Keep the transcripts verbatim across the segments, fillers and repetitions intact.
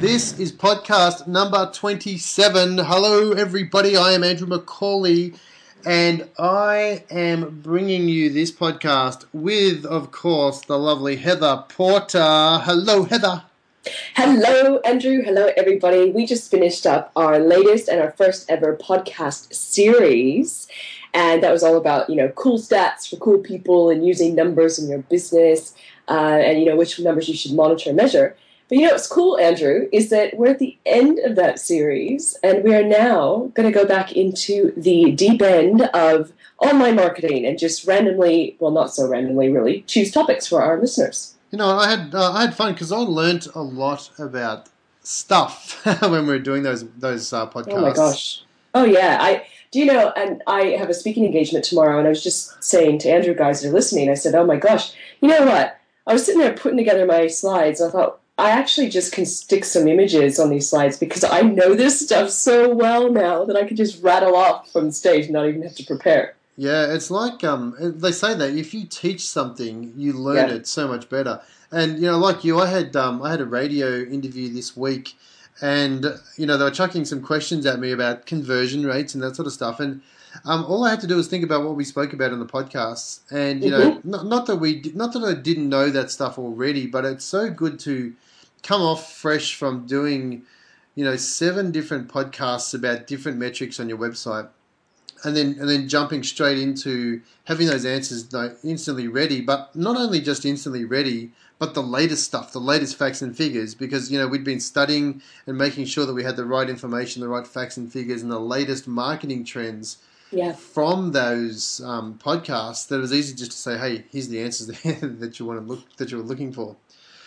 This is podcast number twenty-seven. Hello, everybody. I am Andrew McCauley, and I am bringing you this podcast with, of course, the lovely Heather Porter. Hello, Heather. Hello, Andrew. Hello, everybody. We just finished up our latest and our first ever podcast series, and that was all about, you know, cool stats for cool people and using numbers in your business uh, and, you know, which numbers you should monitor and measure. But you know what's cool, Andrew, is that we're at the end of that series, and we are now going to go back into the deep end of online marketing and just randomly, well, not so randomly, really, choose topics for our listeners. You know, I had uh, I had fun because I learned a lot about stuff when we were doing those those uh, podcasts. Oh my gosh! Oh yeah, I do. You know, and I have a speaking engagement tomorrow, and I was just saying to Andrew, guys that are listening, I said, oh my gosh, you know what? I was sitting there putting together my slides, and I thought, I actually just can stick some images on these slides because I know this stuff so well now that I can just rattle off from stage and not even have to prepare. Yeah, it's like um, they say that if you teach something, you learn yeah. it so much better. And, you know, like you, I had um, I had a radio interview this week, and, you know, they were chucking some questions at me about conversion rates and that sort of stuff. And um, all I had to do was think about what we spoke about on the podcasts. And, you mm-hmm. know, not, not that we, not that I didn't know that stuff already, but it's so good to come off fresh from doing, you know, seven different podcasts about different metrics on your website, and then and then jumping straight into having those answers instantly ready, but not only just instantly ready, but the latest stuff, the latest facts and figures, because, you know, we'd been studying and making sure that we had the right information, the right facts and figures, and the latest marketing trends yeah. from those um, podcasts, that it was easy just to say, hey, here's the answers that you want to look that you were looking for.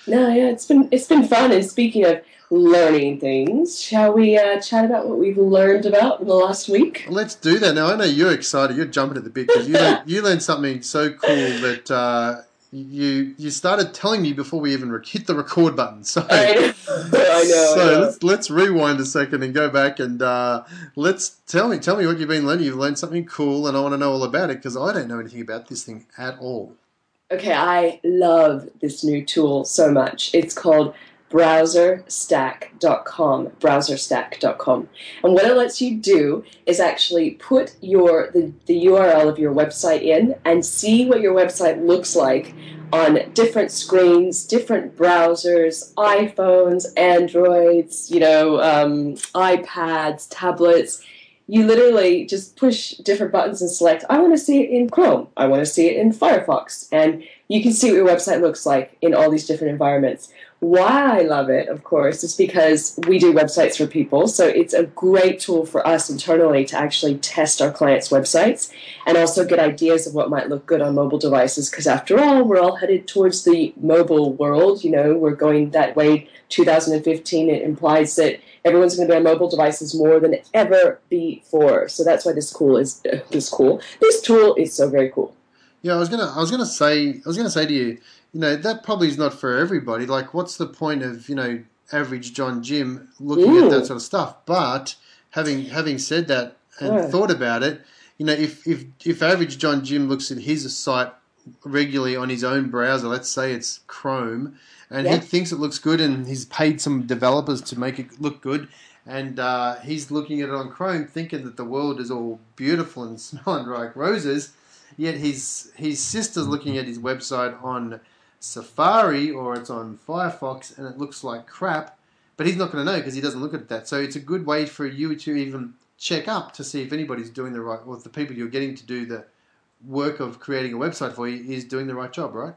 No, yeah, it's been it's been fun. And speaking of learning things, shall we uh, chat about what we've learned about in the last week? Let's do that. Now I know you're excited. You're jumping at the bit because you learned, you learned something so cool that uh, you you started telling me before we even hit the record button. So I know. I know so I know. let's let's rewind a second and go back and uh, let's tell me tell me what you've been learning. You've learned something cool, and I want to know all about it because I don't know anything about this thing at all. Okay, I love this new tool so much. It's called browser stack dot com, browser stack dot com. And what it lets you do is actually put your the, the U R L of your website in and see what your website looks like on different screens, different browsers, iPhones, Androids, you know, um, iPads, tablets. You literally just push different buttons and select, I want to see it in Chrome, I want to see it in Firefox, and you can see what your website looks like in all these different environments. Why I love it, of course, is because we do websites for people, so it's a great tool for us internally to actually test our clients' websites and also get ideas of what might look good on mobile devices, because after all, we're all headed towards the mobile world, you know, we're going that way. Two thousand fifteen, it implies that everyone's going to be on mobile devices more than ever before. So that's why this cool is uh, this cool. This tool is so very cool. Yeah, I was gonna, I was gonna say, I was gonna say to you, you know, that probably is not for everybody. Like, what's the point of, you know, average John Jim looking Ooh. at that sort of stuff? But having having said that and yeah. thought about it, you know, if if if average John Jim looks at his site regularly on his own browser, let's say it's Chrome, and yeah. he thinks it looks good, and he's paid some developers to make it look good, and uh, he's looking at it on Chrome thinking that the world is all beautiful and smelling like roses, yet his his sister's looking at his website on Safari or it's on Firefox and it looks like crap, but he's not going to know because he doesn't look at that. So it's a good way for you to even check up to see if anybody's doing the right, or if the people you're getting to do the work of creating a website for you is doing the right job, right?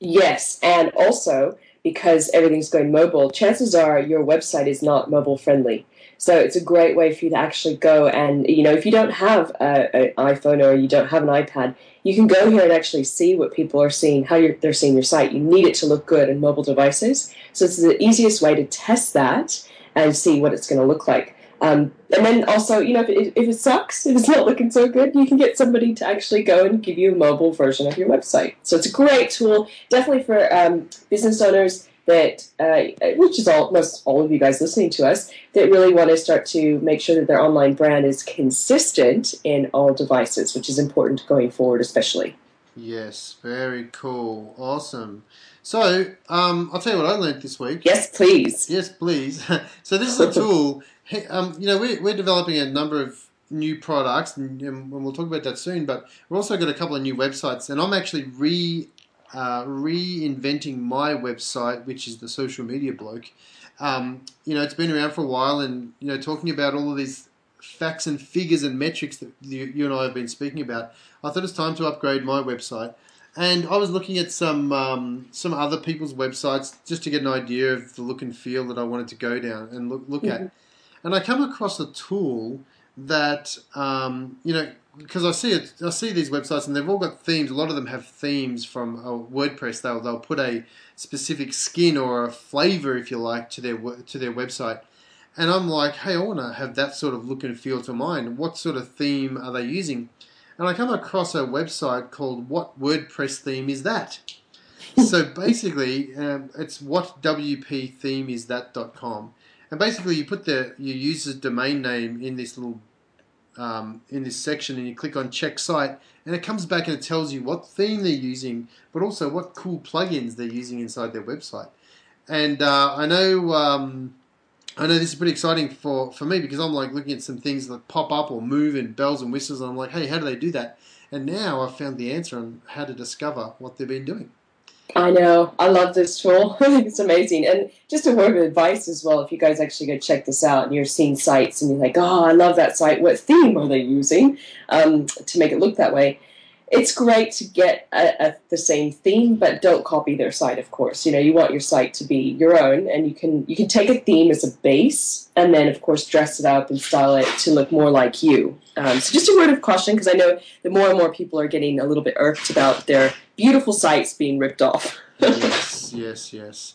Yes, and also because everything's going mobile, chances are your website is not mobile friendly. So it's a great way for you to actually go and, you know, if you don't have an iPhone or you don't have an iPad, you can go here and actually see what people are seeing, how you're, they're seeing your site. You need it to look good on mobile devices. So this is the easiest way to test that and see what it's going to look like. Um, and then also, you know, if it, if it sucks, if it's not looking so good, you can get somebody to actually go and give you a mobile version of your website. So it's a great tool, definitely for um, business owners that, uh, which is all most all of you guys listening to us, that really want to start to make sure that their online brand is consistent in all devices, which is important going forward, especially. Yes, very cool. Awesome. So um, I'll tell you what I learned this week. Yes, please. Yes, please. So this is a tool. Hey, um, you know, we're, we're developing a number of new products, and, and we'll talk about that soon, but we've also got a couple of new websites, and I'm actually re, uh, reinventing my website, which is the Social Media Bloke. Um, you know, it's been around for a while, and, you know, talking about all of these facts and figures and metrics that you, you and I have been speaking about, I thought it's time to upgrade my website. And I was looking at some um, some other people's websites just to get an idea of the look and feel that I wanted to go down and look, look mm-hmm. at. And I come across a tool that, um, you know, because I see it, I see these websites and they've all got themes. A lot of them have themes from uh, WordPress. They'll they'll put a specific skin or a flavor, if you like, to their to their website. And I'm like, hey, I want to have that sort of look and feel to mine. What sort of theme are they using? And I come across a website called What WordPress Theme Is That? So basically, um, it's what w p theme is that dot com. And basically, you put the your user's domain name in this little um, in this section, and you click on Check Site, and it comes back and it tells you what theme they're using, but also what cool plugins they're using inside their website. And uh, I know um, I know this is pretty exciting for, for me, because I'm like looking at some things that pop up or move and bells and whistles, and I'm like, hey, how do they do that? And now I've found the answer on how to discover what they've been doing. I know. I love this tool. I think it's amazing. And just a word of advice as well, if you guys actually go check this out and you're seeing sites and you're like, oh, I love that site. What theme are they using um, to make it look that way? It's great to get a, a, the same theme, but don't copy their site, of course. You know, you want your site to be your own, and you can you can take a theme as a base and then, of course, dress it up and style it to look more like you. Um, so just a word of caution, because I know that more and more people are getting a little bit irked about their beautiful sites being ripped off. Yes, yes, yes.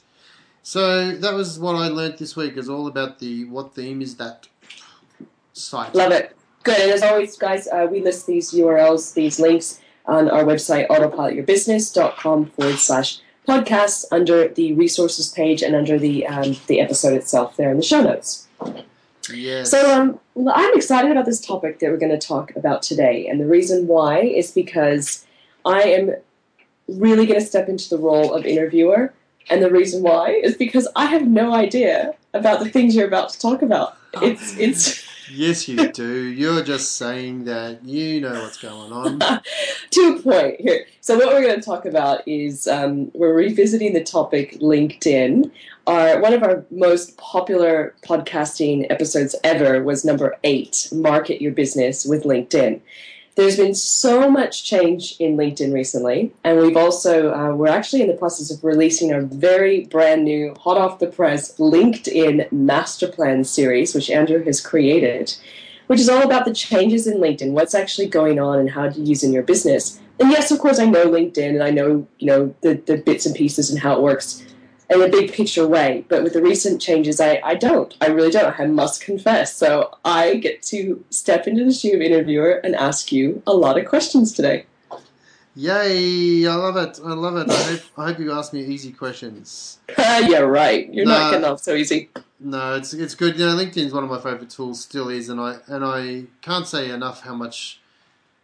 So that was what I learned this week, is all about the what theme is that site. Love it. Good. And as always, guys, uh, we list these U R Ls, these links, on our website, autopilotyourbusiness.com forward slash podcasts, under the resources page and under the um, the episode itself there in the show notes. Yes. So um, I'm excited about this topic that we're going to talk about today. And the reason why is because I am really going to step into the role of interviewer. And the reason why is because I have no idea about the things you're about to talk about. It's it's... Yes, you do. You're just saying that. You know what's going on. To a point here. So what we're going to talk about is um, we're revisiting the topic LinkedIn. Our, one of our most popular podcasting episodes ever was number eight, Market Your Business with LinkedIn. There's been so much change in LinkedIn recently, and we've also, uh, we're actually in the process of releasing our very brand new, hot off the press, LinkedIn Master Plan series, which Andrew has created, which is all about the changes in LinkedIn, what's actually going on and how to use in your business. And yes, of course, I know LinkedIn, and I know, you know, the, the bits and pieces and how it works in a big picture way, but with the recent changes, I, I don't. I really don't. I must confess. So I get to step into the shoe of interviewer and ask you a lot of questions today. Yay! I love it. I love it. I hope, I hope you ask me easy questions. Yeah, right. You're no, not getting off so easy. No, it's it's good. You know, LinkedIn's one of my favorite tools, still is, and I and I can't say enough how much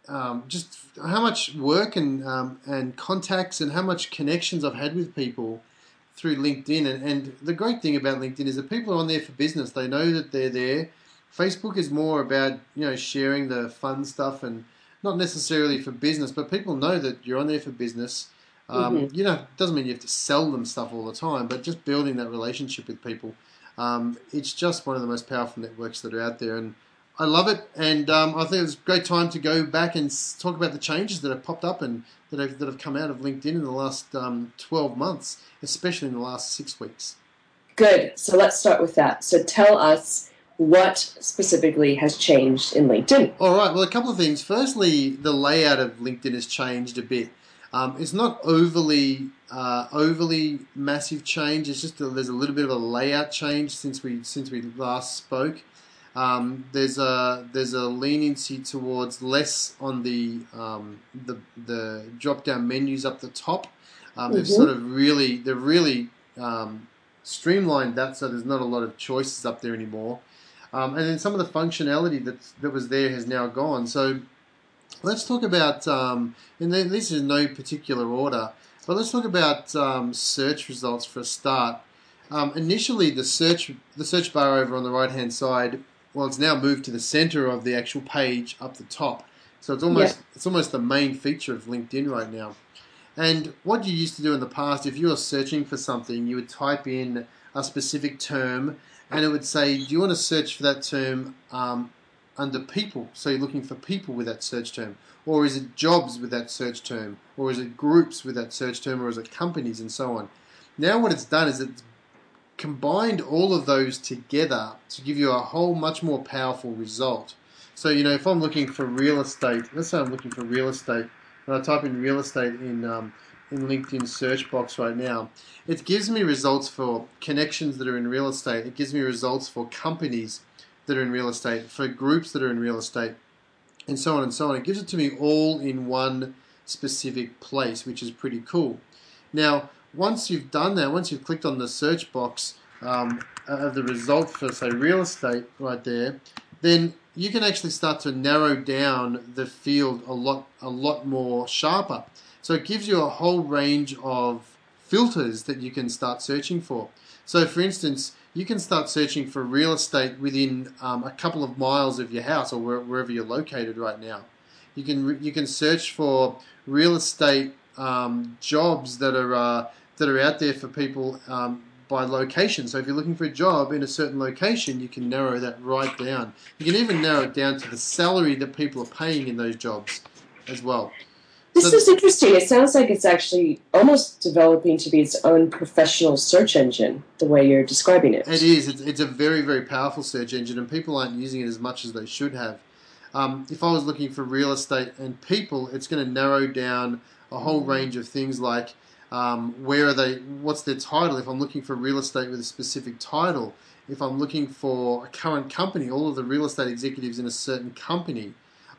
um, just how much work and um, and contacts and how much connections I've had with people through LinkedIn. And, and the great thing about LinkedIn is that people are on there for business. They know that they're there. Facebook is more about, you know, sharing the fun stuff and not necessarily for business, but people know that you're on there for business. Um, mm-hmm. You know, it doesn't mean you have to sell them stuff all the time, but just building that relationship with people. Um, it's just one of the most powerful networks that are out there. And I love it. And um, I think it's a great time to go back and talk about the changes that have popped up and that have, that have come out of LinkedIn in the last um, twelve months, especially in the last six weeks. Good. So let's start with that. So tell us what specifically has changed in LinkedIn. All right. Well, a couple of things. Firstly, the layout of LinkedIn has changed a bit. Um, it's not overly uh, overly massive change. It's just a, there's a little bit of a layout change since we since we last spoke. Um, there's a there's a leniency towards less on the um, the the drop down menus up the top. Um, mm-hmm. They've sort of really they've really um, streamlined that, so there's not a lot of choices up there anymore. Um, and then some of the functionality that that was there has now gone. So let's talk about um, and then this is no particular order, but let's talk about um, search results for a start. Um, initially, the search the search bar over on the right hand side. Well, it's now moved to the center of the actual page up the top. So it's almost yeah. it's almost the main feature of LinkedIn right now. And what you used to do in the past, if you were searching for something, you would type in a specific term, and it would say, do you want to search for that term um, under people? So you're looking for people with that search term. Or is it jobs with that search term? Or is it groups with that search term? Or is it companies and so on? Now what it's done is it's combined all of those together to give you a whole much more powerful result. So, you know, if I'm looking for real estate, let's say I'm looking for real estate, and I type in real estate in um, in LinkedIn search box right now, it gives me results for connections that are in real estate. It gives me results for companies that are in real estate, for groups that are in real estate, and so on and so on. It gives it to me all in one specific place, which is pretty cool. Now, once you've done that, once you've clicked on the search box um, of the result for, say, real estate right there, then you can actually start to narrow down the field a lot, a lot more sharper. So it gives you a whole range of filters that you can start searching for. So, for instance, you can start searching for real estate within um, a couple of miles of your house or where, wherever you're located right now. You can you can search for real estate um, jobs that are uh, that are out there for people um, by location. So if you're looking for a job in a certain location, you can narrow that right down. You can even narrow it down to the salary that people are paying in those jobs as well. This so is interesting. It sounds like it's actually almost developing to be its own professional search engine, the way you're describing it. It is. It's, it's a very, very powerful search engine, and people aren't using it as much as they should have. Um, if I was looking for real estate and people, it's going to narrow down a whole range of things like Um, where are they? What's their title? If I'm looking for real estate with a specific title, if I'm looking for a current company, all of the real estate executives in a certain company,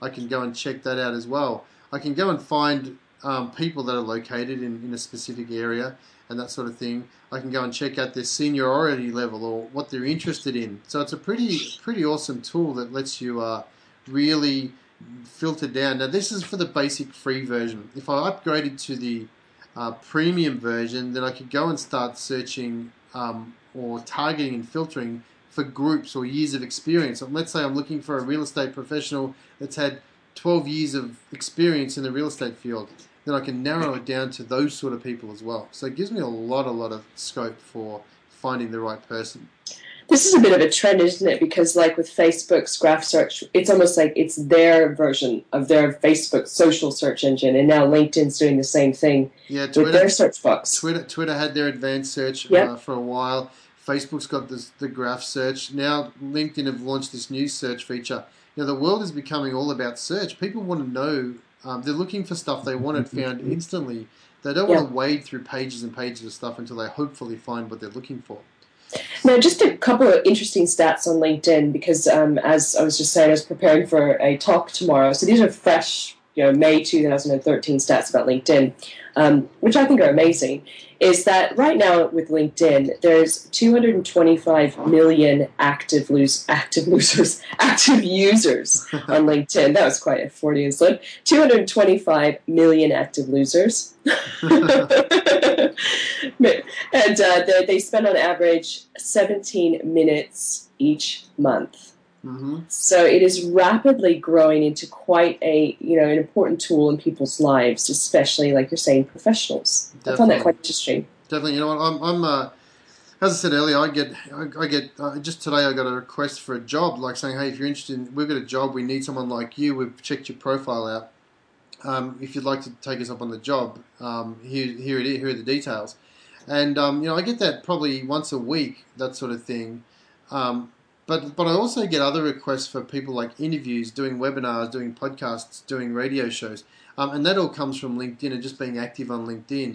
I can go and check that out as well. I can go and find um, people that are located in, in a specific area and that sort of thing. I can go and check out their seniority level or what they're interested in. So it's a pretty pretty awesome tool that lets you uh, really filter down. Now this is for the basic free version. If I upgraded to the Uh, premium version, then I could go and start searching um, or targeting and filtering for groups or years of experience. So let's say I'm looking for a real estate professional that's had twelve years of experience in the real estate field. Then I can narrow it down to those sort of people as well. So it gives me a lot, a lot of scope for finding the right person. This is a bit of a trend, isn't it? Because like with Facebook's graph search, it's almost like it's their version of their Facebook social search engine, and now LinkedIn's doing the same thing yeah, Twitter, with their search box. Twitter, Twitter had their advanced search yep. uh, for a while. Facebook's got this, the graph search. Now LinkedIn have launched this new search feature. Now the world is becoming all about search. People want to know. Um, they're looking for stuff they want it found instantly. They don't yep. want to wade through pages and pages of stuff until they hopefully find what they're looking for. Now, just a couple of interesting stats on LinkedIn, because um, as I was just saying, I was preparing for a talk tomorrow. So these are fresh, you know, May two thousand thirteen stats about LinkedIn, um, which I think are amazing, is that right now with LinkedIn, there's two hundred twenty-five million active, lose, active losers, active users on LinkedIn. That was quite a Freudian slip. two hundred twenty-five million active losers. And uh, they, they spend on average seventeen minutes each month. Mm-hmm. So it is rapidly growing into quite a, you know, an important tool in people's lives, especially, like you're saying, professionals. Definitely. I found that quite interesting. Definitely. You know what, I'm, I'm uh, as I said earlier, I get, I, I get, uh, just today I got a request for a job, like saying, hey, if you're interested, in, we've got a job, we need someone like you, we've checked your profile out. Um, if you'd like to take us up on the job, um, here, here it is, here are the details. And, um, you know, I get that probably once a week, that sort of thing. Um, But but I also get other requests for people like interviews, doing webinars, doing podcasts, doing radio shows, um, and that all comes from LinkedIn and just being active on LinkedIn.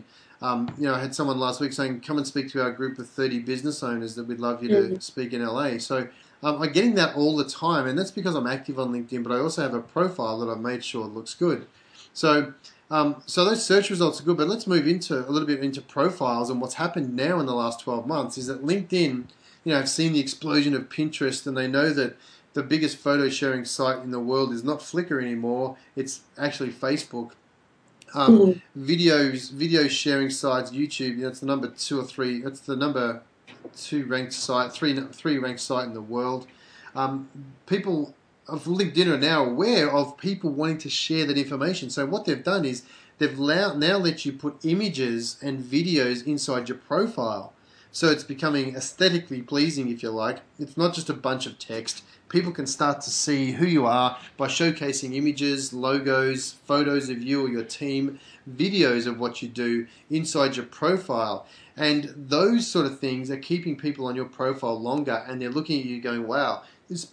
Um, you know, I had someone last week saying, "Come and speak to our group of thirty business owners that we'd love you to mm-hmm. speak in L A." So Um, I'm getting that all the time, and that's because I'm active on LinkedIn, but I also have a profile that I've made sure looks good. So, um, so those search results are good, but let's move into a little bit into profiles, and what's happened now in the last twelve months is that LinkedIn, you know, I've seen the explosion of Pinterest, and they know that the biggest photo sharing site in the world is not Flickr anymore, it's actually Facebook. Um, mm-hmm. Videos, video sharing sites, YouTube, you know, it's the number two or three, it's the number two ranked site, three three ranked site in the world. Um, people of LinkedIn are now aware of people wanting to share that information. So what they've done is they've now let you put images and videos inside your profile. So it's becoming aesthetically pleasing, if you like. It's not just a bunch of text. People can start to see who you are by showcasing images, logos, photos of you or your team, videos of what you do inside your profile. And those sort of things are keeping people on your profile longer, and they're looking at you going, wow, this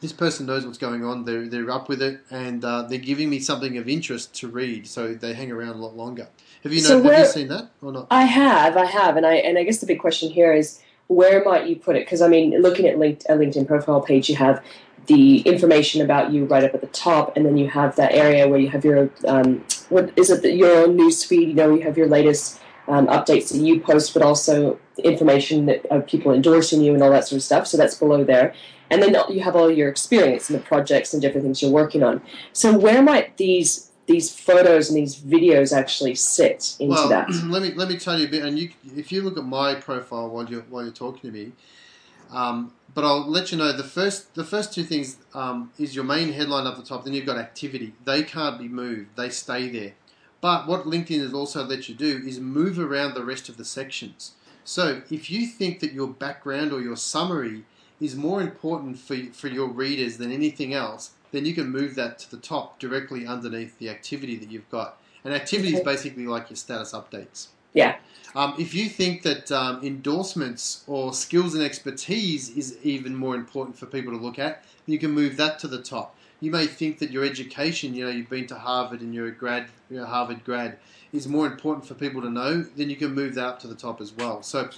this person knows what's going on, they're, they're up with it, and uh, they're giving me something of interest to read, so they hang around a lot longer. Have you, know, so where, have you seen that or not? I have, I have, and I and I guess the big question here is, where might you put it? Because, I mean, looking at linked, a LinkedIn profile page, you have the information about you right up at the top, and then you have that area where you have your, um, what is it, your news feed, you know, you have your latest um, updates that you post, but also information that of people endorsing you and all that sort of stuff, so that's below there. And then you have all your experience and the projects and different things you're working on. So where might these these photos and these videos actually sit into well, that? Let me let me tell you a bit. And you, if you look at my profile while you're while you're talking to me, um, but I'll let you know the first the first two things um, is your main headline up the top. Then you've got activity. They can't be moved. They stay there. But what LinkedIn has also let you do is move around the rest of the sections. So if you think that your background or your summary is more important for for your readers than anything else, then you can move that to the top directly underneath the activity that you've got. And activity is basically like your status updates. Yeah. Um, if you think that um, endorsements or skills and expertise is even more important for people to look at, you can move that to the top. You may think that your education, you know, you've been to Harvard and you're a grad, you're a Harvard grad, is more important for people to know, then you can move that up to the top as well. So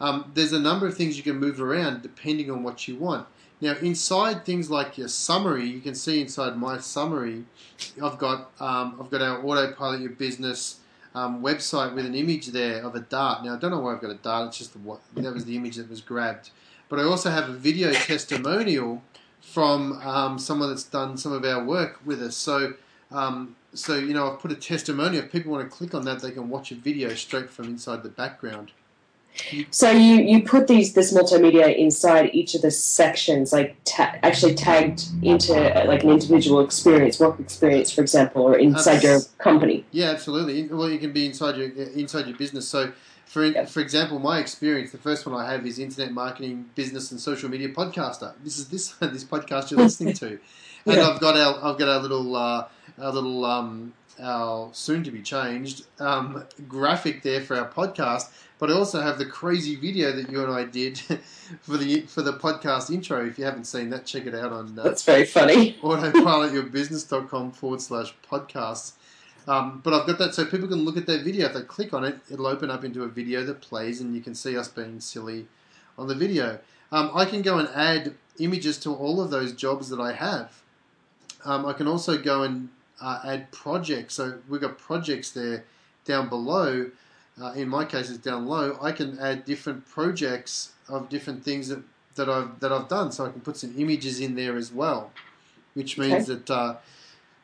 um, there's a number of things you can move around depending on what you want. Now, inside things like your summary, you can see inside my summary, I've got um, I've got our autopilot your business um, website with an image there of a dart. Now, I don't know why I've got a dart. It's just the, what, that was the image that was grabbed. But I also have a video testimonial from um, someone that's done some of our work with us. So, um, so you know, I've put a testimonial. If people want to click on that, they can watch a video straight from inside the background. So you, you put these this multimedia inside each of the sections, like ta- actually tagged into uh, like an individual experience, work experience, for example, or inside um, your company. Yeah, absolutely. Well, you can be inside your inside your business. So, for yep. for example, my experience, the first one I have is internet marketing, business, and social media podcaster. This is this this podcast you're listening to, and yeah. I've got our I've got our little uh, our little um, our soon to be changed um, graphic there for our podcast. But I also have the crazy video that you and I did for the for the podcast intro. If you haven't seen that, check it out on uh, that's very funny. autopilot your business dot com forward slash podcasts. Um, but I've got that so people can look at that video. If they click on it, it'll open up into a video that plays, and you can see us being silly on the video. Um, I can go and add images to all of those jobs that I have. Um, I can also go and uh, add projects. So we've got projects there down below. Uh, in my case, it's down low. I can add different projects of different things that, that I've that I've done. So I can put some images in there as well, which means okay. that uh,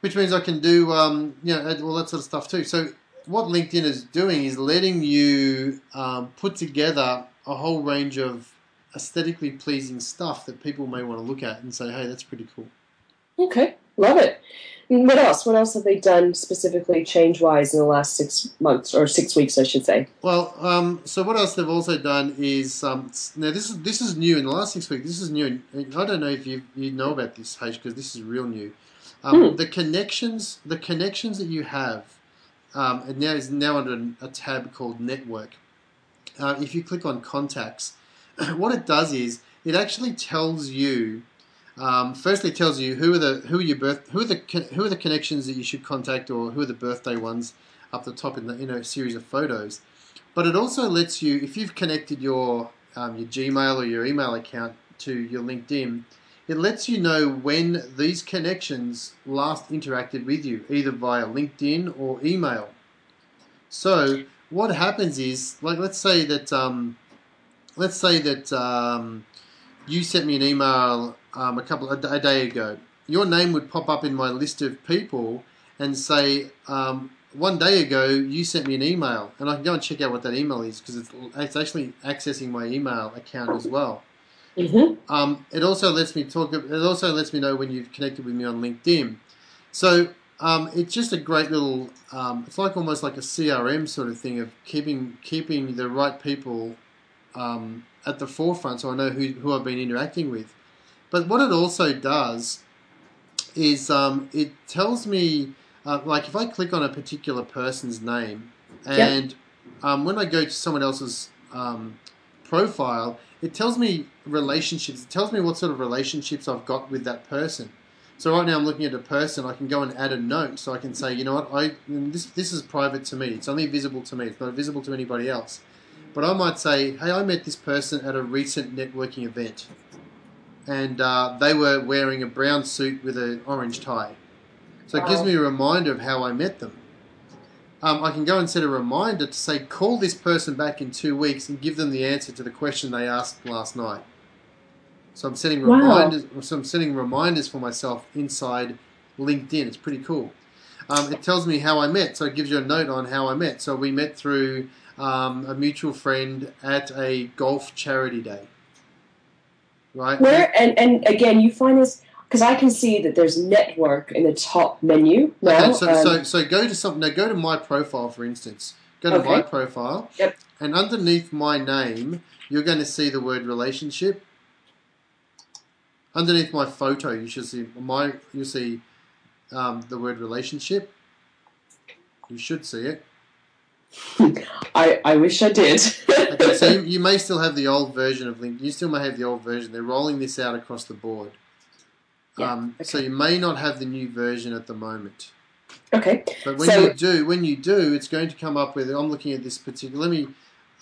which means I can do um, you know, add all that sort of stuff too. So what LinkedIn is doing is letting you um, put together a whole range of aesthetically pleasing stuff that people may want to look at and say, hey, that's pretty cool. Okay, love it. What else? What else have they done specifically change-wise in the last six months, or six weeks, I should say? Well, um, so what else they've also done is, um, now this is this is new in the last six weeks. This is new. I don't know if you you know about this, H, because this is real new. Um, hmm. The connections, the connections that you have, um, and now is now under a tab called Network. Uh, if you click on Contacts, what it does is it actually tells you. Um, firstly, it tells you who are the who are your birth who are the who are the connections that you should contact, or who are the birthday ones up the top in the in a series of photos. But it also lets you, if you've connected your um, your Gmail or your email account to your LinkedIn, it lets you know when these connections last interacted with you, either via LinkedIn or email. So what happens is, like, let's say that um, let's say that um, you sent me an email um, a couple a, a day ago. Your name would pop up in my list of people and say, um, one day ago you sent me an email, and I can go and check out what that email is because it's it's actually accessing my email account as well. Mm-hmm. Um, it also lets me talk. It also lets me know when you've connected with me on LinkedIn. So um, it's just a great little. Um, it's like almost like a C R M sort of thing of keeping keeping the right people um, at the forefront, so I know who who I've been interacting with. But what it also does is um, it tells me, uh, like, if I click on a particular person's name, and yep. um, when I go to someone else's um, profile, it tells me relationships. It tells me what sort of relationships I've got with that person. So right now I'm looking at a person. I can go and add a note, so I can say, you know what, I this this is private to me. It's only visible to me. It's not visible to anybody else. But I might say, hey, I met this person at a recent networking event, and uh, they were wearing a brown suit with an orange tie. So it gives me a reminder of how I met them. Um, I can go and set a reminder to say, call this person back in two weeks and give them the answer to the question they asked last night. So I'm setting reminders. Wow. So I'm setting reminders for myself inside LinkedIn. It's pretty cool. Um, it tells me how I met, so it gives you a note on how I met. So we met through um, a mutual friend at a golf charity day. Right. Where and, and again, you find this. Because I can see that there's network in the top menu now. Okay, so, um, so, so go to something. Now go to my profile, for instance. Go to okay. my profile. Yep. And underneath my name, you're going to see the word relationship. Underneath my photo, you should see my. You see um, the word relationship. You should see it. I, I wish I did. Okay, so you, you may still have the old version of LinkedIn. You still may have the old version. They're rolling this out across the board. Yeah, um, okay. So you may not have the new version at the moment. Okay. But when so, you do, when you do, it's going to come up with. I'm looking at this particular. Let me.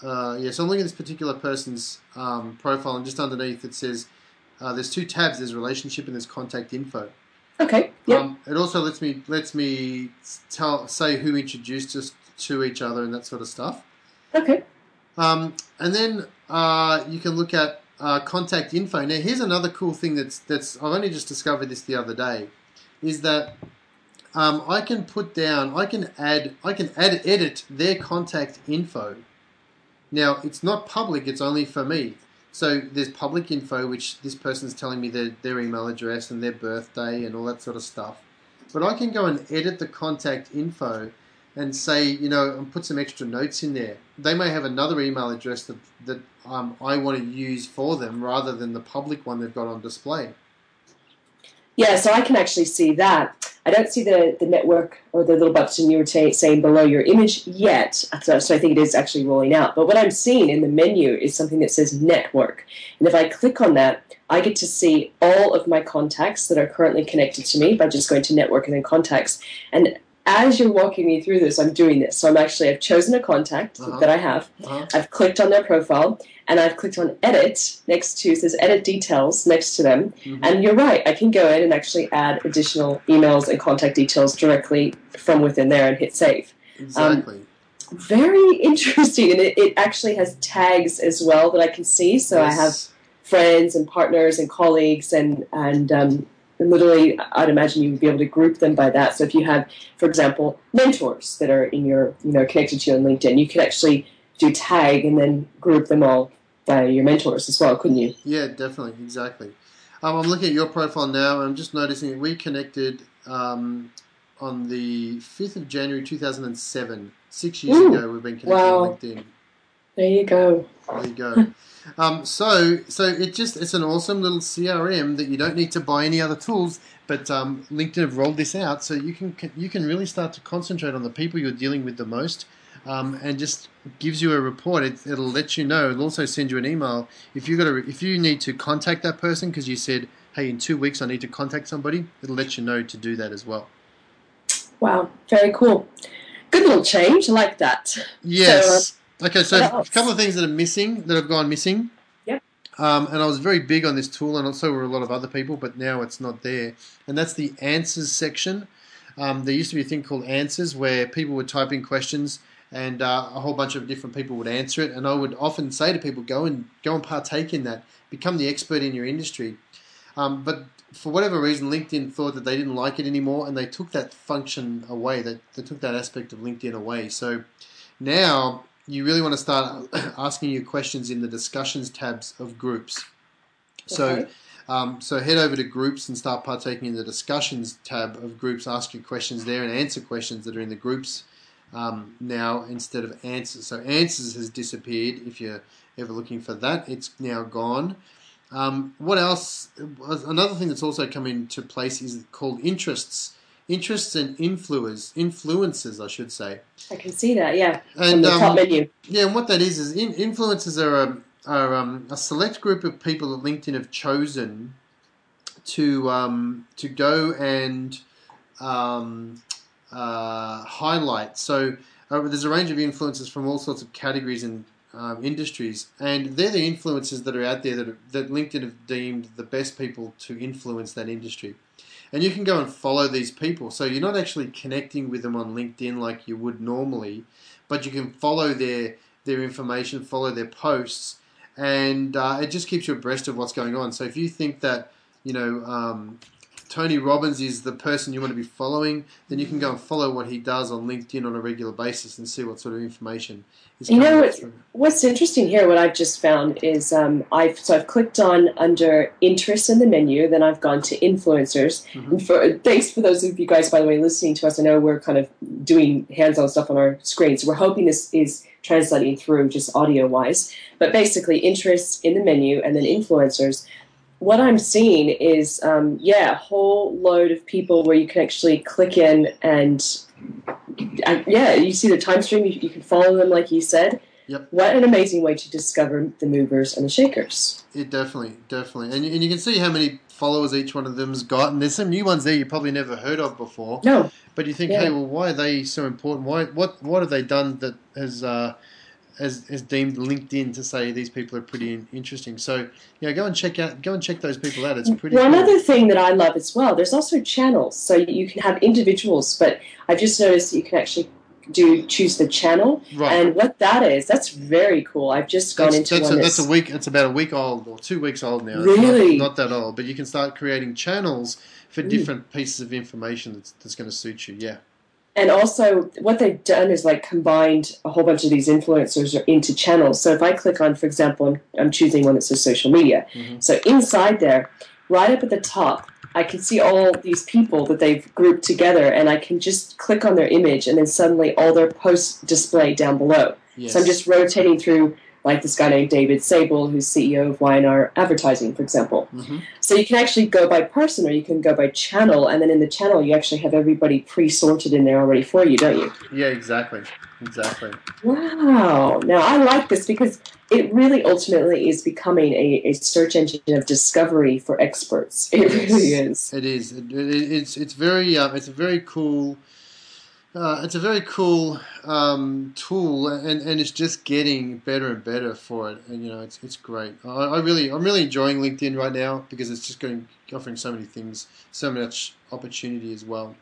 Uh, yes, yeah, so I'm looking at this particular person's um, profile, and just underneath it says uh, there's two tabs. There's relationship and there's contact info. Okay. Yeah. Um, it also lets me lets me tell say who introduced us to each other and that sort of stuff. Okay. Um, and then uh, you can look at. Uh, contact info. Now, here's another cool thing that's that's I've only just discovered this the other day, is that um, I can put down, I can add, I can add edit their contact info. Now, it's not public; it's only for me. So there's public info, which this person's telling me their their email address and their birthday and all that sort of stuff. But I can go and edit the contact info and say, you know, and put some extra notes in there. They may have another email address that, that um, I want to use for them rather than the public one they've got on display. Yeah, so I can actually see that. I don't see the, the network or the little button you were t- saying below your image yet, so, so I think it is actually rolling out. But what I'm seeing in the menu is something that says network. And if I click on that, I get to see all of my contacts that are currently connected to me by just going to network and then contacts. And as you're walking me through this, I'm doing this. So I'm actually, I've chosen a contact uh-huh. that I have. Uh-huh. I've clicked on their profile, and I've clicked on edit next to, it says edit details next to them. Mm-hmm. And you're right, I can go in and actually add additional emails and contact details directly from within there and hit save. Exactly. Um, very interesting. And it, it actually has tags as well that I can see. So yes. I have friends and partners and colleagues and, and, um, and literally, I'd imagine you would be able to group them by that. So if you have, for example, mentors that are in your, you know, connected to you on LinkedIn, you could actually do tag and then group them all by your mentors as well, couldn't you? Yeah, definitely, exactly. Um, I'm looking at your profile now, and I'm just noticing that we connected um, on the fifth of January two thousand seven. Six years Ooh, ago, we've been connected wow. on LinkedIn. There you go. There you go. Um, so, so it just—it's an awesome little C R M that you don't need to buy any other tools. But um, LinkedIn have rolled this out, so you can you can really start to concentrate on the people you're dealing with the most, um, and just gives you a report. It, it'll let you know. It'll also send you an email if you got to, if you need to contact that person because you said, "Hey, in two weeks I need to contact somebody." It'll let you know to do that as well. Wow, very cool. Good little change. I like that. Yes. So, uh, Okay, so a couple of things that are missing, that have gone missing. Yep. Um, and I was very big on this tool, and also were a lot of other people, but now it's not there. And that's the answers section. Um, there used to be a thing called answers where people would type in questions, and uh, a whole bunch of different people would answer it. And I would often say to people, go and go and partake in that. Become the expert in your industry. Um, but for whatever reason, LinkedIn thought that they didn't like it anymore, and they took that function away. They, they took that aspect of LinkedIn away. So now you really want to start asking your questions in the discussions tabs of groups. Okay. So um, so head over to groups and start partaking in the discussions tab of groups. Ask your questions there and answer questions that are in the groups um, now instead of answers. So answers has disappeared. If you're ever looking for that, it's now gone. Um, what else? Another thing that's also come into place is called interests. Interests and influencers, influences, I should say. I can see that, yeah. And on the um, top menu. Yeah, and what that is is in, influencers are a, are um, a select group of people that LinkedIn have chosen to um, to go and um, uh, highlight. So uh, there's a range of influencers from all sorts of categories and um, industries, and they're the influencers that are out there that are, that LinkedIn have deemed the best people to influence that industry. And you can go and follow these people. So you're not actually connecting with them on LinkedIn like you would normally, but you can follow their their information, follow their posts, and uh, it just keeps you abreast of what's going on. So if you think that, you know, um, Tony Robbins is the person you want to be following, then you can go and follow what he does on LinkedIn on a regular basis and see what sort of information is coming. You know, what's, what's interesting here, what I've just found is um, I've so I've clicked on under interests in the menu, then I've gone to influencers. Mm-hmm. And for, thanks for those of you guys, by the way, listening to us. I know we're kind of doing hands-on stuff on our screen, so we're hoping this is translating through just audio-wise. But basically, interests in the menu and then influencers. What I'm seeing is, um, yeah, a whole load of people where you can actually click in and, uh, yeah, you see the time stream. You, you can follow them, like you said. Yep. What an amazing way to discover the movers and the shakers. It definitely, definitely. And, and you can see how many followers each one of them's got. And there's some new ones there you probably never heard of before. No. But you think, yeah. Hey, well, why are they so important? Why? What? What have they done that has... Uh, As, as deemed LinkedIn to say these people are pretty interesting. So yeah, go and check out, go and check those people out. It's pretty. Well, cool. Another thing that I love as well. There's also channels, so you can have individuals, but I've just noticed that you can actually do choose the channel, right. And what that is. That's very cool. I've just gone that's, into that's one a, that's a week. It's about a week old or two weeks old now. Really, not, not that old, but you can start creating channels for mm. different pieces of information that's, that's going to suit you. Yeah. And also, what they've done is like combined a whole bunch of these influencers into channels. So if I click on, for example, I'm choosing one that says social media. Mm-hmm. So inside there, right up at the top, I can see all these people that they've grouped together, and I can just click on their image, and then suddenly all their posts display down below. Yes. So I'm just rotating through, like this guy named David Sable, who's C E O of Y and R Advertising, for example. Mm-hmm. So you can actually go by person, or you can go by channel, and then in the channel you actually have everybody pre-sorted in there already for you, don't you? Yeah, exactly. Exactly. Wow. Now, I like this because it really ultimately is becoming a, a search engine of discovery for experts. It really is. It is. It, it, it's, it's, very, uh, it's a very cool... Uh, it's a very cool um, tool, and, and it's just getting better and better for it. And you know, it's it's great. I, I really, I'm really enjoying LinkedIn right now because it's just going offering so many things, so much opportunity as well.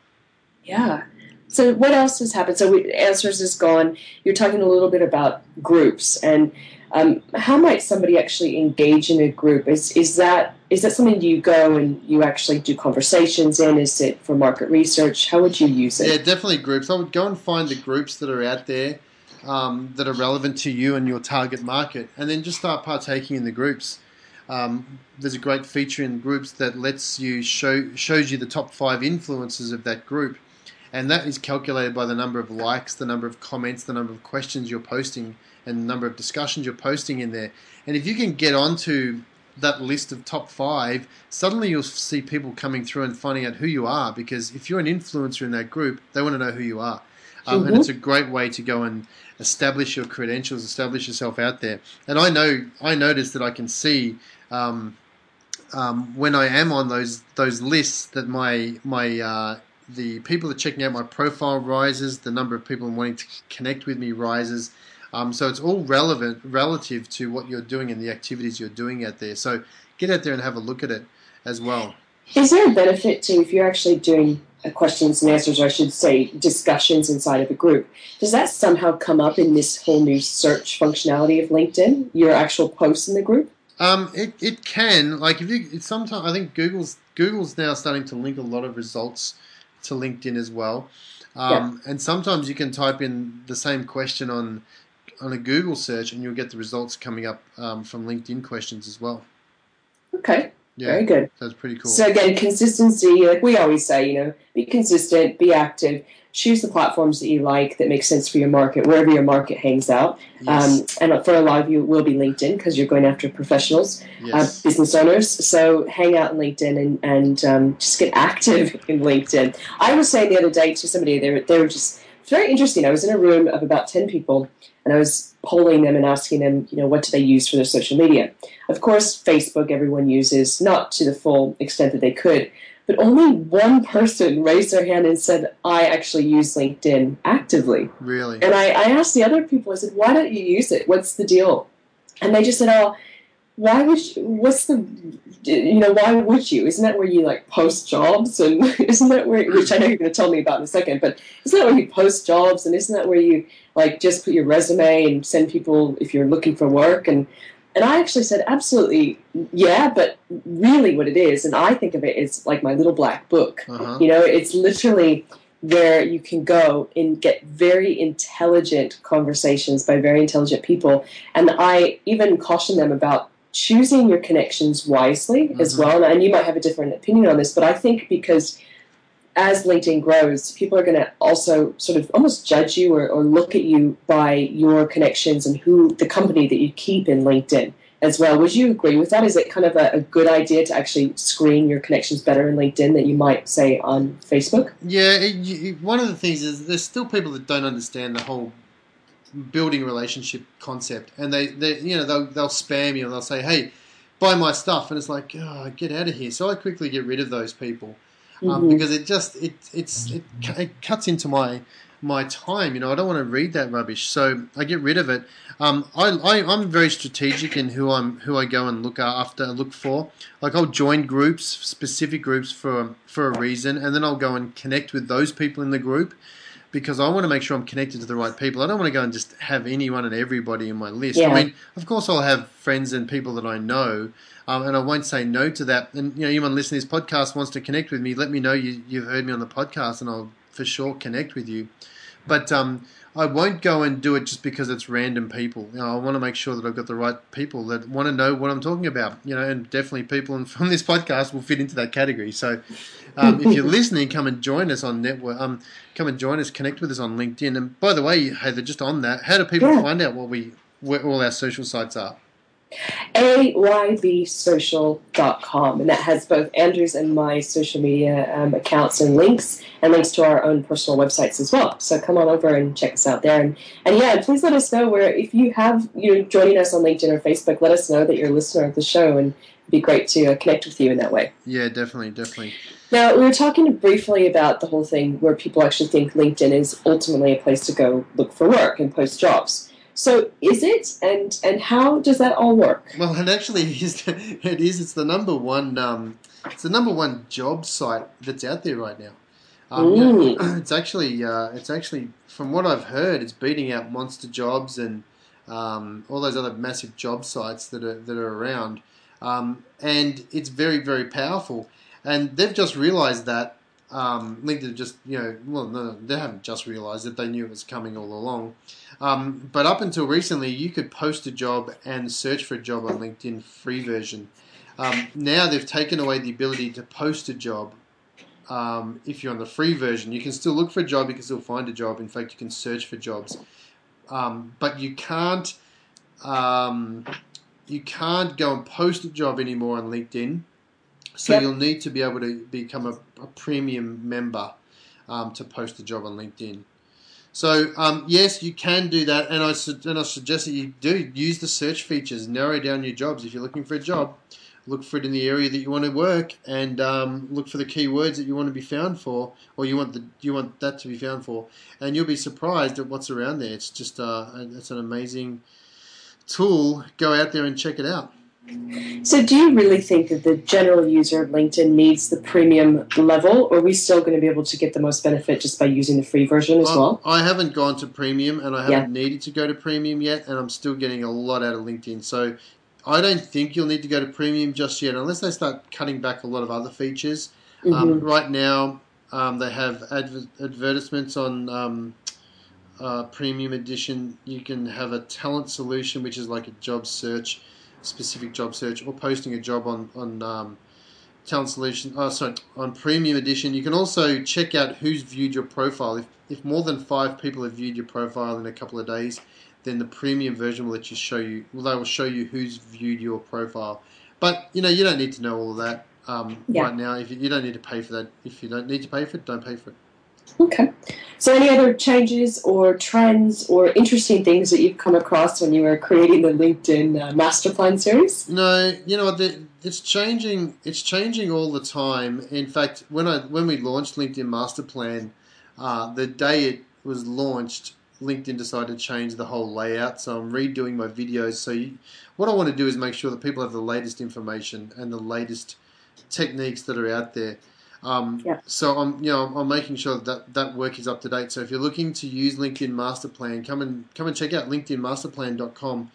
Yeah. So what else has happened? So we, answers is gone. You're talking a little bit about groups, and um, how might somebody actually engage in a group? Is is that is that something you go and you actually do conversations in? Is it for market research? How would you use it? Yeah, definitely groups. I would go and find the groups that are out there um, that are relevant to you and your target market, and then just start partaking in the groups. Um, there's a great feature in groups that lets you show shows you the top five influencers of that group. And that is calculated by the number of likes, the number of comments, the number of questions you're posting, and the number of discussions you're posting in there. And if you can get onto that list of top five, suddenly you'll see people coming through and finding out who you are, because if you're an influencer in that group, they want to know who you are. Um, mm-hmm. And it's a great way to go and establish your credentials, establish yourself out there. And I know I noticed that I can see um, um, when I am on those those lists that my my uh, the people that are checking out my profile rises, the number of people wanting to connect with me rises. Um, so it's all relevant relative to what you're doing and the activities you're doing out there. So get out there and have a look at it as well. Is there a benefit to, if you're actually doing questions and answers, or I should say discussions inside of a group, does that somehow come up in this whole new search functionality of LinkedIn, your actual posts in the group? Um, it, it can. Like if you sometimes, I think Google's Google's now starting to link a lot of results to LinkedIn as well. Um, yeah. And sometimes you can type in the same question on on a Google search and you'll get the results coming up um, from LinkedIn questions as well. Okay. Yeah, very good. That's pretty cool. So again, consistency, like we always say, you know, be consistent, be active, choose the platforms that you like that make sense for your market, wherever your market hangs out. Yes. Um, and for a lot of you, it will be LinkedIn because you're going after professionals, yes. uh, business owners. So hang out on LinkedIn and, and um, just get active in LinkedIn. I was saying the other day to somebody, they were, they were just, it's very interesting. I was in a room of about ten people and I was polling them and asking them, you know, what do they use for their social media? Of course, Facebook everyone uses, not to the full extent that they could, but only one person raised their hand and said, I actually use LinkedIn actively. Really? And I, I asked the other people, I said, why don't you use it? What's the deal? And they just said, oh, why would you, what's the, you know, why would you? Isn't that where you, like, post jobs? And isn't that where, which I know you're going to tell me about in a second, but isn't that where you post jobs? And isn't that where you, like, just put your resume and send people if you're looking for work? And And I actually said, absolutely, yeah, but really what it is, and I think of it as like my little black book. Uh-huh. You know, it's literally where you can go and get very intelligent conversations by very intelligent people. And I even caution them about choosing your connections wisely uh-huh. as well. And you might have a different opinion on this, but I think because as LinkedIn grows, people are going to also sort of almost judge you or, or look at you by your connections and who the company that you keep in LinkedIn as well. Would you agree with that? Is it kind of a, a good idea to actually screen your connections better in LinkedIn than you might say on Facebook? Yeah, it, it, one of the things is there's still people that don't understand the whole building relationship concept, and they, they you know they'll they'll spam you and they'll say, hey, buy my stuff, and it's like, oh, get out of here. So I quickly get rid of those people. Um, because it just it it's it, it cuts into my my time, you know. I don't want to read that rubbish, so I get rid of it. Um, I, I I'm very strategic in who I'm who I go and look after, look for. Like I'll join groups, specific groups for for a reason, and then I'll go and connect with those people in the group because I want to make sure I'm connected to the right people. I don't want to go and just have anyone and everybody in my list. Yeah. I mean, of course, I'll have friends and people that I know. Um, and I won't say no to that. And, you know, anyone listening to this podcast wants to connect with me, let me know you, you've heard me on the podcast and I'll for sure connect with you. But um, I won't go and do it just because it's random people. You know, I want to make sure that I've got the right people that want to know what I'm talking about, you know, and definitely people from this podcast will fit into that category. So um, if you're listening, come and join us on network. Um, come and join us, connect with us on LinkedIn. And by the way, Heather, just on that, how do people yeah. find out what we, where all our social sites are? A Y B social dot com, and that has both Andrew's and my social media um, accounts and links and links to our own personal websites as well. So come on over and check us out there, and, and yeah, please let us know where, if you have, you know, joining us on LinkedIn or Facebook, let us know that you're a listener of the show, and it'd be great to uh, connect with you in that way. Yeah, definitely, definitely. Now, we were talking briefly about the whole thing where people actually think LinkedIn is ultimately a place to go look for work and post jobs. So is it, and and how does that all work? Well, it actually is. It is. It's the number one. Um, it's the number one job site that's out there right now. Um, mm. you know, it's actually. Uh, it's actually, from what I've heard, it's beating out Monster Jobs and um, all those other massive job sites that are that are around. Um, and it's very, very powerful. And they've just realised that um, LinkedIn just you know well no they haven't just realised that, they knew it was coming all along. Um, but up until recently, you could post a job and search for a job on LinkedIn, free version. Um, now they've taken away the ability to post a job um, if you're on the free version. You can still look for a job, you can still find a job. In fact, you can search for jobs. Um, but you can't um, you can't go and post a job anymore on LinkedIn. So yep. You'll need to be able to become a, a premium member um, to post a job on LinkedIn. So, um, yes, you can do that, and I, su- and I suggest that you do use the search features, narrow down your jobs. If you're looking for a job, look for it in the area that you want to work, and um, look for the keywords that you want to be found for, or you want the you want that to be found for, and you'll be surprised at what's around there. It's just uh, it's an amazing tool. Go out there and check it out. So do you really think that the general user of LinkedIn needs the premium level, or are we still going to be able to get the most benefit just by using the free version as um, well? I haven't gone to premium, and I haven't yeah. needed to go to premium yet, and I'm still getting a lot out of LinkedIn. So I don't think you'll need to go to premium just yet unless they start cutting back a lot of other features. Mm-hmm. Um, right now um, they have adver- advertisements on um, uh, premium edition. You can have a talent solution, which is like a job search, specific job search, or posting a job on on um, Talent Solution. Oh, sorry, on Premium Edition. You can also check out who's viewed your profile. If if more than five people have viewed your profile in a couple of days, then the Premium version will let you show you. Well, they will show you who's viewed your profile. But you know, you don't need to know all of that um, yeah. right now. If you, you don't need to pay for that, if you don't need to pay for it, don't pay for it. Okay. So any other changes or trends or interesting things that you've come across when you were creating the LinkedIn uh, Master Plan series? No, you know, the, it's changing it's changing all the time. In fact, when I when we launched LinkedIn Master Plan, uh, the day it was launched, LinkedIn decided to change the whole layout. So I'm redoing my videos. So you, what I want to do is make sure that people have the latest information and the latest techniques that are out there. Um, yeah. So I'm, you know, I'm making sure that that work is up to date. So if you're looking to use LinkedIn Master Plan, come and come and check out LinkedIn Master Plan dot com.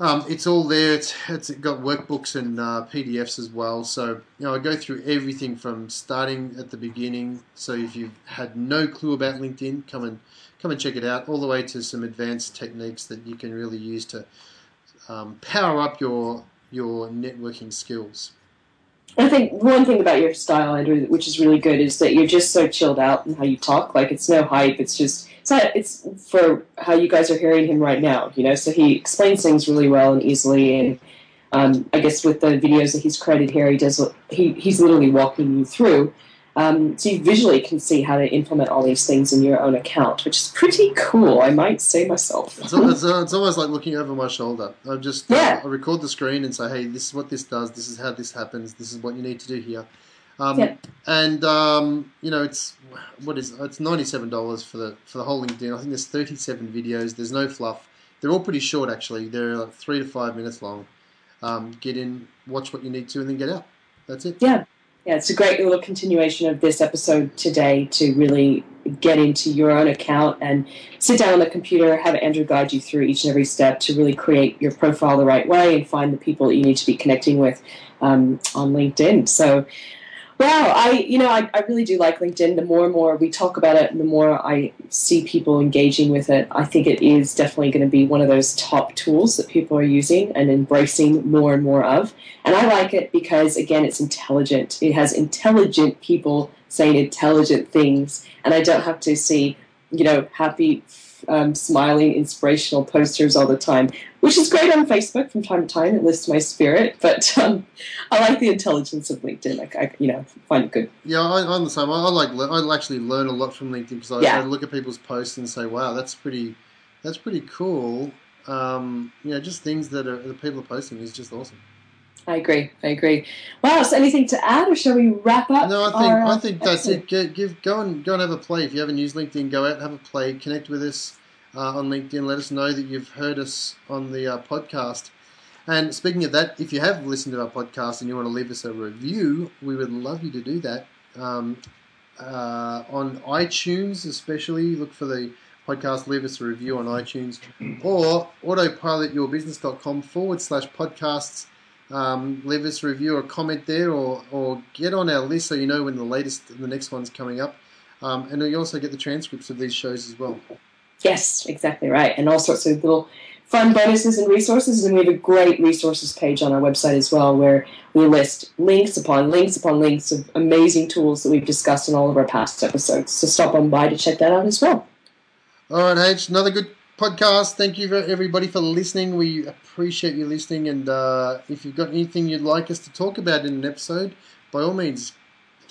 Um, it's all there. It's it's got workbooks and uh, P D Fs as well. So you know, I go through everything from starting at the beginning. So if you've had no clue about LinkedIn, come and come and check it out. All the way to some advanced techniques that you can really use to um, power up your your networking skills. I think one thing about your style, Andrew, which is really good, is that you're just so chilled out in how you talk. Like, it's no hype. It's just it's, not, it's for how you guys are hearing him right now, you know. So he explains things really well and easily. And um, I guess with the videos that he's created here, he does he he's literally walking you through, um, so you visually can see how to implement all these things in your own account, which is pretty cool. I might say myself. It's, it's, uh, it's almost like looking over my shoulder. I just yeah. uh, I record the screen and say, hey, this is what this does. This is how this happens. This is what you need to do here. Um, yeah. And um, you know, it's what is it's ninety-seven dollars for the for the whole LinkedIn. I think there's thirty-seven videos. There's no fluff. They're all pretty short actually. They're like three to five minutes long. Um, get in, watch what you need to, and then get out. That's it. Yeah. Yeah, it's a great little continuation of this episode today to really get into your own account and sit down on the computer, have Andrew guide you through each and every step to really create your profile the right way and find the people that you need to be connecting with um, on LinkedIn. So, wow, I you know, I, I really do like LinkedIn. The more and more we talk about it and the more I see people engaging with it, I think it is definitely going to be one of those top tools that people are using and embracing more and more of. And I like it because, again, it's intelligent. It has intelligent people saying intelligent things, and I don't have to see, you know, happy, um, smiling, inspirational posters all the time, which is great on Facebook from time to time. It lifts my spirit, but um, I like the intelligence of LinkedIn. Like, I, you know, find it good. Yeah, I, I'm the same. I, I like I actually learn a lot from LinkedIn because I, yeah. I look at people's posts and say, wow, that's pretty, that's pretty cool. Um, you know, just things that are, the people are posting is just awesome. I agree. I agree. Wow. So, anything to add, or shall we wrap up? No, I think our, I think that's it. Give, give go and go and have a play. If you haven't used LinkedIn, go out and have a play. Connect with us uh, on LinkedIn. Let us know that you've heard us on the uh, podcast. And speaking of that, if you have listened to our podcast and you want to leave us a review, we would love you to do that um, uh, on iTunes, especially. Look for the podcast, leave us a review on iTunes, or autopilotyourbusiness.com forward slash podcasts. Um, leave us a review or comment there, or, or get on our list so you know when the latest, the next one's coming up. Um, and you also get the transcripts of these shows as well. Yes, exactly right. And all sorts of little fun bonuses and resources. And we have a great resources page on our website as well, where we list links upon links upon links of amazing tools that we've discussed in all of our past episodes. So stop on by to check that out as well. All right, H, another good podcast. Thank you for everybody for listening. We appreciate you listening, and uh, if you've got anything you'd like us to talk about in an episode, by all means,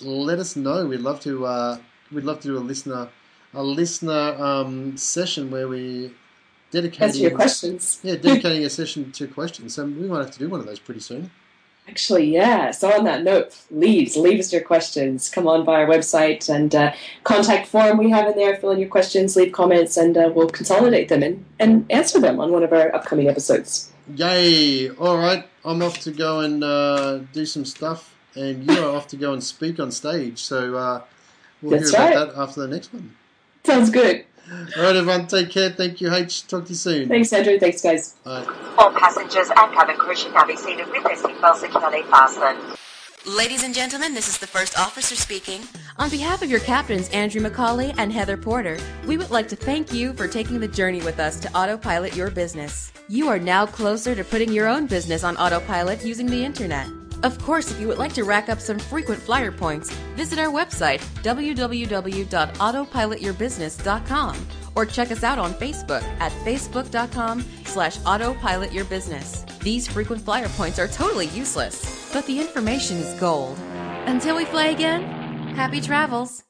let us know. We'd love to. Uh, we'd love to do a listener, a listener um, session where we dedicating answer your questions. Yeah, dedicating a session to questions. So we might have to do one of those pretty soon. Actually, yeah. So on that note, leaves, leave us your questions. Come on by our website and uh, contact form we have in there. Fill in your questions, leave comments, and uh, we'll consolidate them and, and answer them on one of our upcoming episodes. Yay. All right. I'm off to go and uh, do some stuff, and you're off to go and speak on stage. So uh, we'll That's hear about right. that after the next one. Sounds good. All right, everyone. Take care. Thank you, H. Talk to you soon. Thanks, Andrew. Thanks, guys. All, right. All passengers and cabin crew should now be seated with their seatbelts securely fastened. Ladies and gentlemen, this is the first officer speaking. On behalf of your captains, Andrew McCauley and Heather Porter, we would like to thank you for taking the journey with us to autopilot your business. You are now closer to putting your own business on autopilot using the internet. Of course, if you would like to rack up some frequent flyer points, visit our website, w w w dot autopilot your business dot com, or check us out on Facebook at facebook.com slash autopilotyourbusiness. These frequent flyer points are totally useless, but the information is gold. Until we fly again, happy travels.